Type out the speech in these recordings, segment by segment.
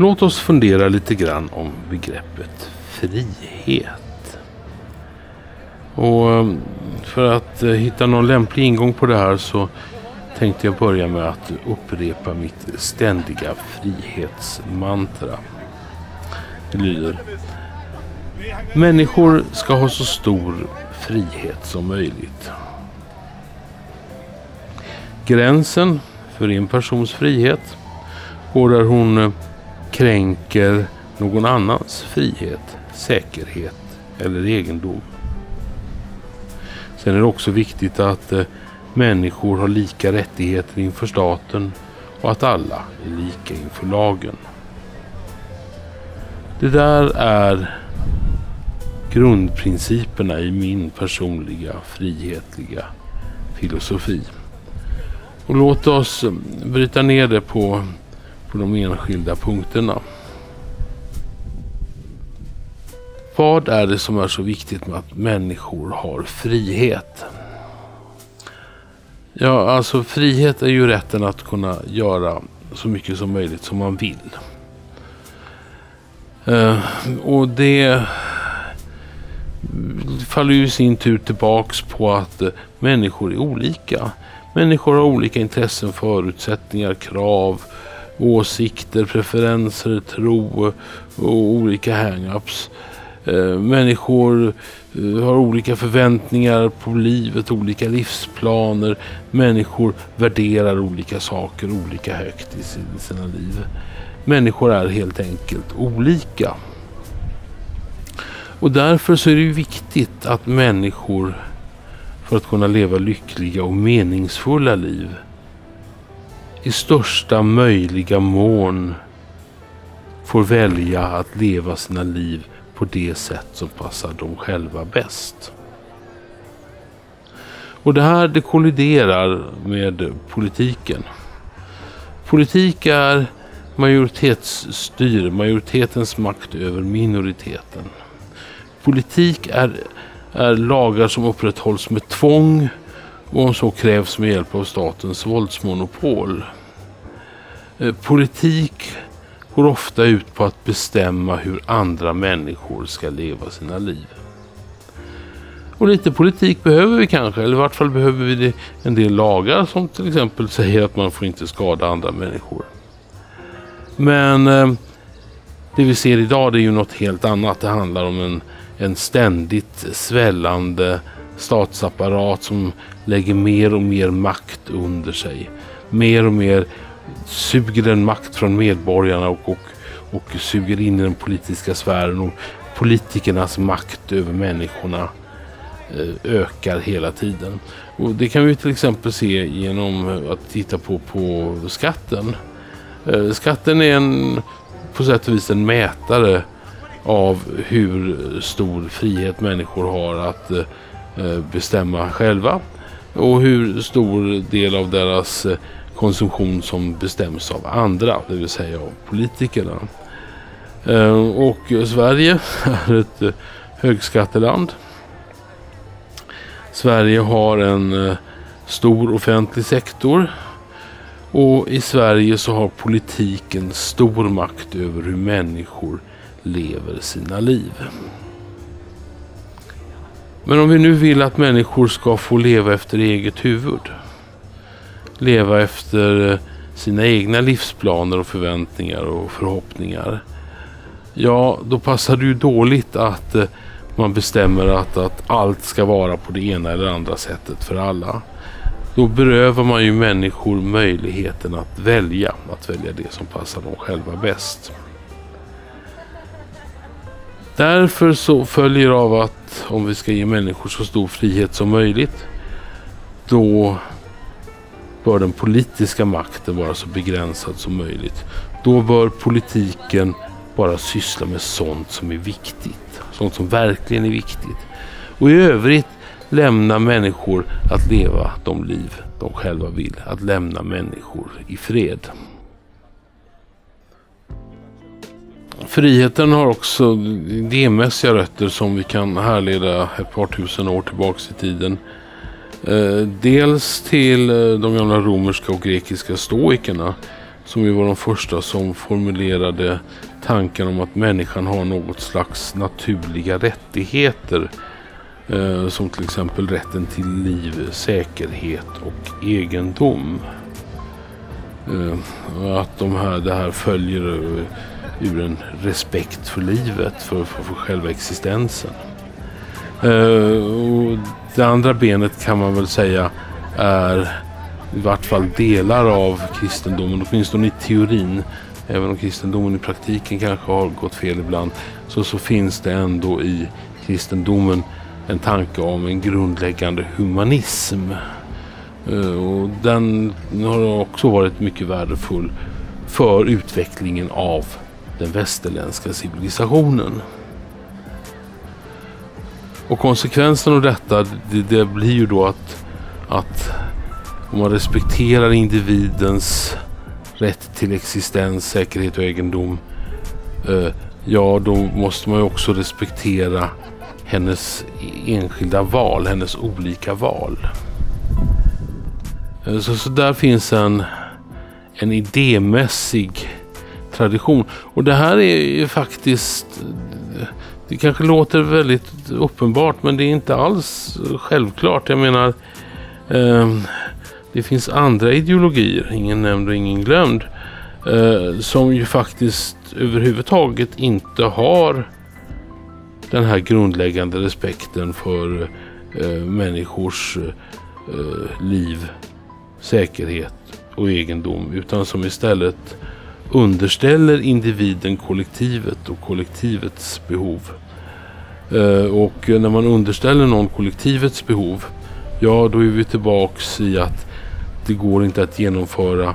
Låt oss fundera lite grann om begreppet frihet. Och för att hitta någon lämplig ingång på det här så tänkte jag börja med att upprepa mitt ständiga frihetsmantra. Det lyder: människor ska ha så stor frihet som möjligt. Gränsen för en persons frihet går där hon kränker någon annans frihet, säkerhet eller egendom. Sen är det också viktigt att människor har lika rättigheter inför staten och att alla är lika inför lagen. Det där är grundprinciperna i min personliga frihetliga filosofi. Och låt oss bryta ner det på de enskilda punkterna. Vad är det som är så viktigt med att människor har frihet? Ja, alltså frihet är ju rätten att kunna göra så mycket som möjligt som man vill. Och det faller ju i sin tur tillbaks på att människor är olika. Människor har olika intressen, förutsättningar, krav, åsikter, preferenser, tro och olika hang-ups. Människor har olika förväntningar på livet, olika livsplaner. Människor värderar olika saker olika högt i sina liv. Människor är helt enkelt olika. Och därför så är det viktigt att människor, för att kunna leva lyckliga och meningsfulla liv, i största möjliga mån får välja att leva sina liv på det sätt som passar dem själva bäst. Och det här, det kolliderar med politiken. Politik är majoritetsstyr, majoritetens makt över minoriteten. Politik är lagar som upprätthålls med tvång och om så krävs med hjälp av statens våldsmonopol. Politik går ofta ut på att bestämma hur andra människor ska leva sina liv. Och lite politik behöver vi kanske, eller i vart fall behöver vi en del lagar som till exempel säger att man får inte skada andra människor. Men det vi ser idag, det är ju något helt annat. Det handlar om en ständigt svällande statsapparat som lägger mer och mer makt under sig. Mer och mer suger den makt från medborgarna och suger in i den politiska sfären, och politikernas makt över människorna ökar hela tiden. Och det kan vi till exempel se genom att titta på skatten. Skatten är på sätt och vis en mätare av hur stor frihet människor har att bestämma själva och hur stor del av deras konsumtion som bestäms av andra, det vill säga av politikerna. Och Sverige är ett högskatteland. Sverige har en stor offentlig sektor, och i Sverige så har politiken stor makt över hur människor lever sina liv. Men om vi nu vill att människor ska få leva efter eget huvud, leva efter sina egna livsplaner och förväntningar och förhoppningar, ja, då passar det ju dåligt att man bestämmer att allt ska vara på det ena eller andra sättet för alla. Då berövar man ju människor möjligheten att välja det som passar dem själva bäst. Därför så följer av att om vi ska ge människor så stor frihet som möjligt, då bör den politiska makten vara så begränsad som möjligt. Då bör politiken bara syssla med sånt som är viktigt, sånt som verkligen är viktigt. Och i övrigt lämna människor att leva de liv de själva vill, att lämna människor i fred. Friheten har också idémässiga rötter som vi kan härleda ett par tusen år tillbaks i tiden. Dels till de gamla romerska och grekiska stoikerna som ju var de första som formulerade tanken om att människan har något slags naturliga rättigheter, som till exempel rätten till liv, säkerhet och egendom. Att det här följer ur en respekt för livet, för själva existensen. Och det andra benet kan man väl säga är i vart fall delar av kristendomen, åtminstone i teorin, även om kristendomen i praktiken kanske har gått fel ibland, så finns det ändå i kristendomen en tanke om en grundläggande humanism, och den har också varit mycket värdefull för utvecklingen av den västerländska civilisationen. Och konsekvensen av detta det blir ju då att om man respekterar individens rätt till existens, säkerhet och egendom, då måste man ju också respektera hennes enskilda val, hennes olika val. Så där finns en idémässig tradition. Och det här är ju faktiskt, det kanske låter väldigt uppenbart, men det är inte alls självklart. Jag menar, det finns andra ideologier, ingen nämnd och ingen glömd, som ju faktiskt överhuvudtaget inte har den här grundläggande respekten för människors liv, säkerhet och egendom, utan som istället underställer individen kollektivet och kollektivets behov. Och när man underställer någon kollektivets behov, då är vi tillbaks i att det går inte att genomföra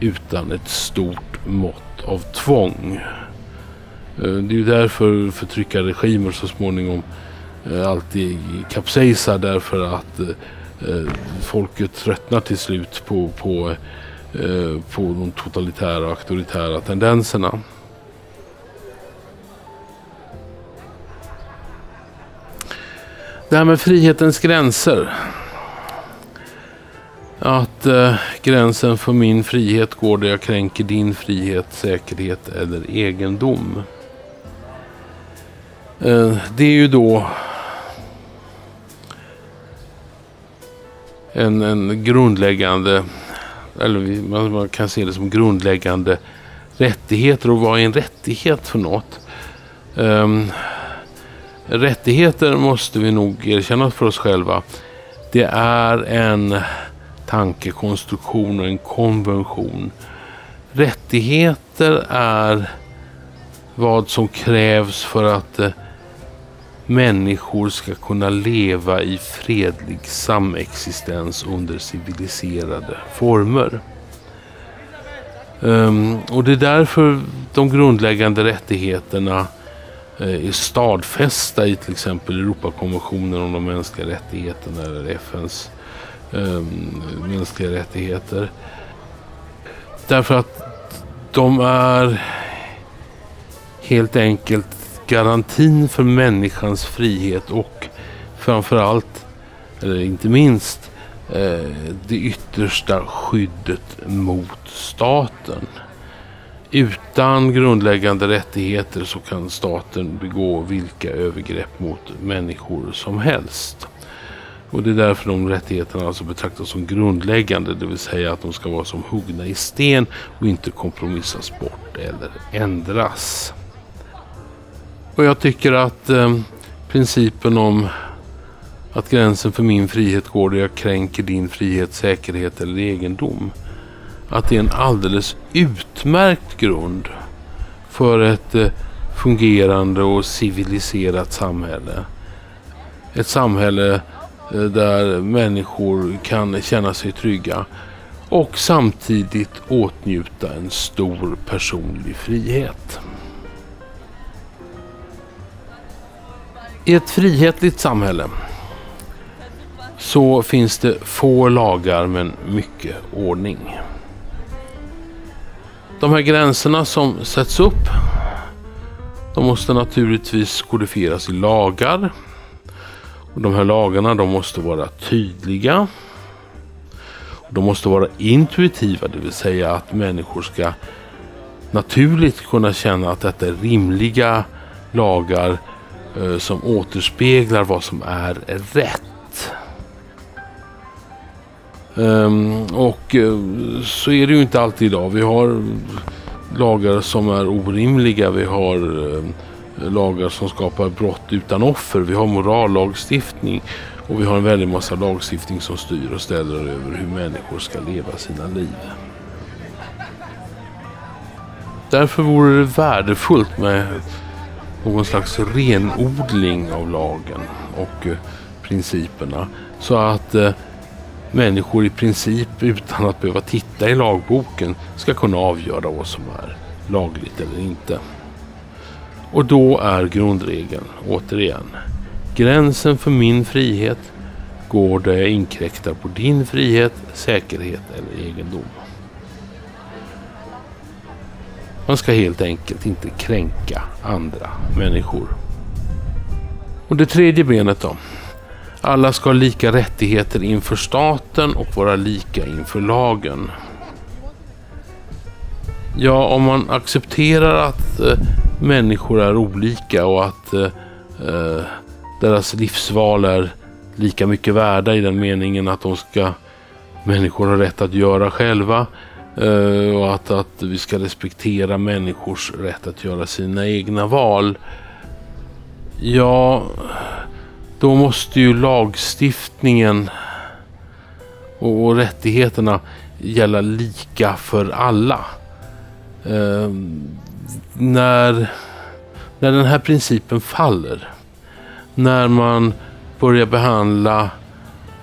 utan ett stort mått av tvång. Det är ju därför förtryckarregimer så småningom alltid kapsejsar, därför att folket tröttnar till slut på de totalitära och auktoritära tendenserna. Det här med frihetens gränser. Att gränsen för min frihet går där jag kränker din frihet, säkerhet eller egendom. Det är ju då en grundläggande, eller man kan se det som grundläggande rättigheter. Och vad är en rättighet för något? Rättigheter måste vi nog erkänna för oss själva. Det är en tankekonstruktion och en konvention. Rättigheter är vad som krävs för att människor ska kunna leva i fredlig samexistens under civiliserade former. Och det är därför de grundläggande rättigheterna är stadfästa i till exempel Europakonventionen om de mänskliga rättigheterna eller FN:s mänskliga rättigheter. Därför att de är helt enkelt garantin för människans frihet och framförallt, eller inte minst, det yttersta skyddet mot staten. Utan grundläggande rättigheter så kan staten begå vilka övergrepp mot människor som helst. Och det är därför de rättigheterna alltså betraktas som grundläggande, det vill säga att de ska vara som huggna i sten och inte kompromissas bort eller ändras. Och jag tycker att principen om att gränsen för min frihet går där jag kränker din frihet, säkerhet eller egendom, att det är en alldeles utmärkt grund för ett fungerande och civiliserat samhälle. Ett samhälle där människor kan känna sig trygga och samtidigt åtnjuta en stor personlig frihet. I ett frihetligt samhälle så finns det få lagar men mycket ordning. De här gränserna som sätts upp, de måste naturligtvis kodifieras i lagar. Och de här lagarna, de måste vara tydliga. De måste vara intuitiva, det vill säga att människor ska naturligt kunna känna att detta är rimliga lagar som återspeglar vad som är rätt. Och så är det ju inte alltid idag. Vi har lagar som är orimliga, vi har lagar som skapar brott utan offer, vi har morallagstiftning och vi har en väldigt massa lagstiftning som styr och ställer över hur människor ska leva sina liv. Därför vore det värdefullt med någon slags renodling av lagen och principerna, så att människor i princip utan att behöva titta i lagboken ska kunna avgöra vad som är lagligt eller inte. Och då är grundregeln återigen: gränsen för min frihet går där jag inkräktar på din frihet, säkerhet eller egendom. Man ska helt enkelt inte kränka andra människor. Och det tredje benet då. Alla ska ha lika rättigheter inför staten och vara lika inför lagen. Ja, om man accepterar att människor är olika och att deras livsval är lika mycket värda i den meningen att människor har rätt att göra själva, och att vi ska respektera människors rätt att göra sina egna val, ja, då måste ju lagstiftningen och rättigheterna gälla lika för alla. När den här principen faller, när man börjar behandla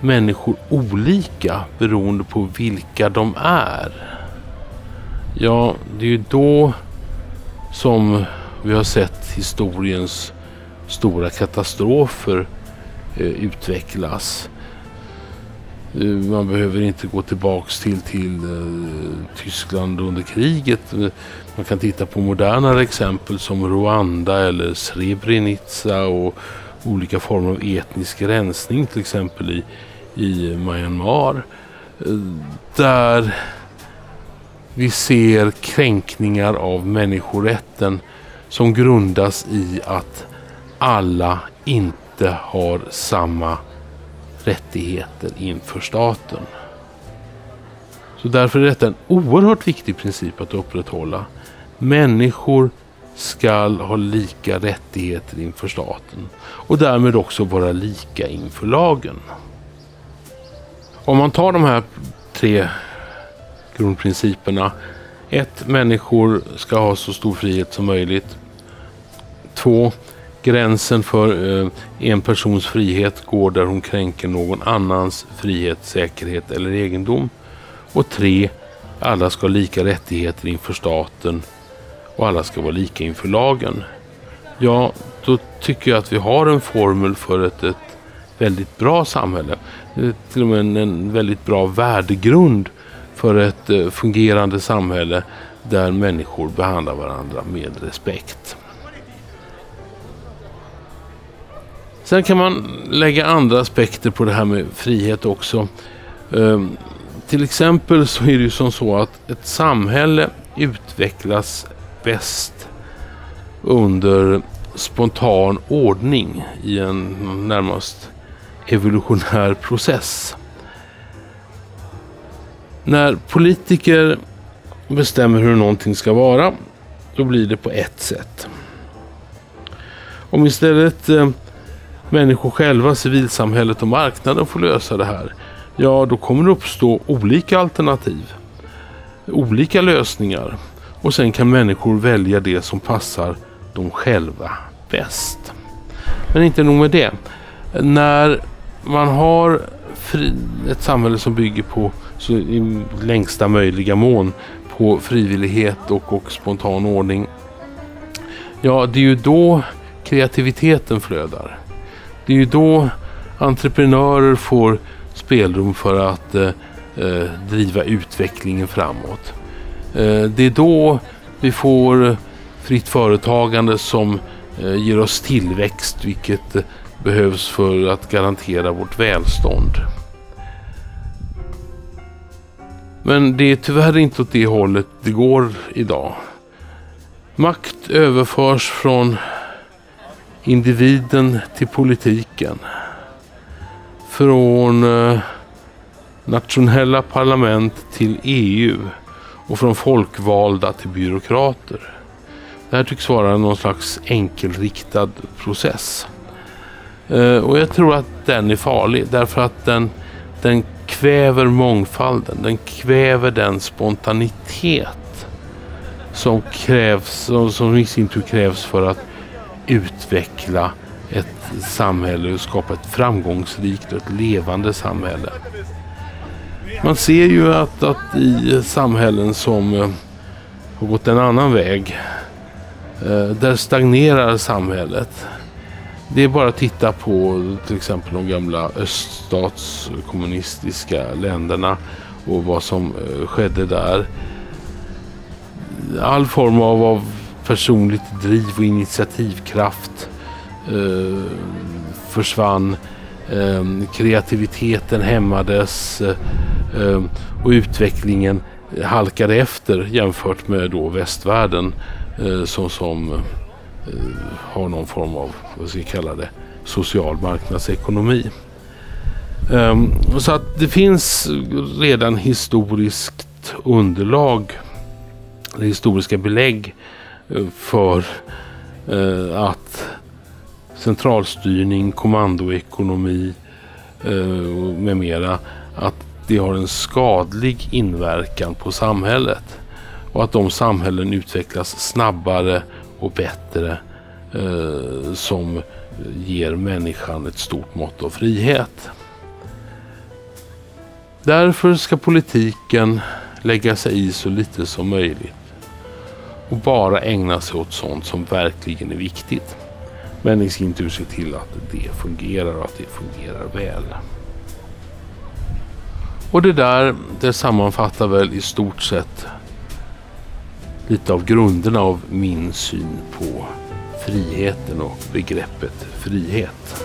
människor olika beroende på vilka de är, ja, det är ju då som vi har sett historiens stora katastrofer utvecklas. Man behöver inte gå tillbaks till Tyskland under kriget. Man kan titta på modernare exempel som Rwanda eller Srebrenica och olika former av etnisk rensning, till exempel i Myanmar, där vi ser kränkningar av människorätten som grundas i att alla inte har samma rättigheter inför staten. Så därför är detta en oerhört viktig princip att upprätthålla. Människor skall ha lika rättigheter inför staten och därmed också vara lika inför lagen. Om man tar de här tre grundprinciperna: 1. Människor ska ha så stor frihet som möjligt. 2. Gränsen för en persons frihet går där hon kränker någon annans frihet, säkerhet eller egendom. Och 3. Alla ska ha lika rättigheter inför staten och alla ska vara lika inför lagen. Ja, då tycker jag att vi har en formel för ett väldigt bra samhälle. Till och med en väldigt bra värdegrund för ett fungerande samhälle där människor behandlar varandra med respekt. Sen kan man lägga andra aspekter på det här med frihet också. Till exempel så är det ju som så att ett samhälle utvecklas bäst under spontan ordning i en närmast evolutionär process. När politiker bestämmer hur någonting ska vara, då blir det på ett sätt. Om istället människor själva, civilsamhället och marknaden får lösa det här, ja, då kommer det uppstå olika alternativ, olika lösningar, och sen kan människor välja det som passar dem själva bäst. Men inte nog med det. När man har ett samhälle som bygger på så i längsta möjliga mån på frivillighet och spontan ordning, ja, det är ju då kreativiteten flödar. Det är ju då entreprenörer får spelrum för att driva utvecklingen framåt. Det är då vi får fritt företagande som ger oss tillväxt, vilket behövs för att garantera vårt välstånd. Men det är tyvärr inte åt det hållet det går idag. Makt överförs från individen till politiken. Från nationella parlament till EU och från folkvalda till byråkrater. Det här tycks vara någon slags enkelriktad process. Och jag tror att den är farlig därför att den kväver mångfalden, den kväver den spontanitet som krävs och som i sin tur krävs för att utveckla ett samhälle och skapa ett framgångsrikt och ett levande samhälle. Man ser ju att i samhällen som har gått en annan väg, där stagnerar samhället. Det är bara att titta på till exempel de gamla öststatskommunistiska länderna och vad som skedde där. All form av personligt driv och initiativkraft försvann. Kreativiteten hämmades och utvecklingen halkade efter jämfört med då västvärlden som har någon form av, vad ska jag kalla det, social marknadsekonomi. Så att det finns redan historiskt underlag, historiska belägg för att centralstyrning, kommandoekonomi med mera, att det har en skadlig inverkan på samhället och att de samhällen utvecklas snabbare och bättre som ger människan ett stort mått av frihet. Därför ska politiken lägga sig i så lite som möjligt och bara ägna sig åt sånt som verkligen är viktigt. Men i sin tur se till att det fungerar och att det fungerar väl. Och det sammanfattar väl i stort sett lite av grunderna av min syn på friheten och begreppet frihet.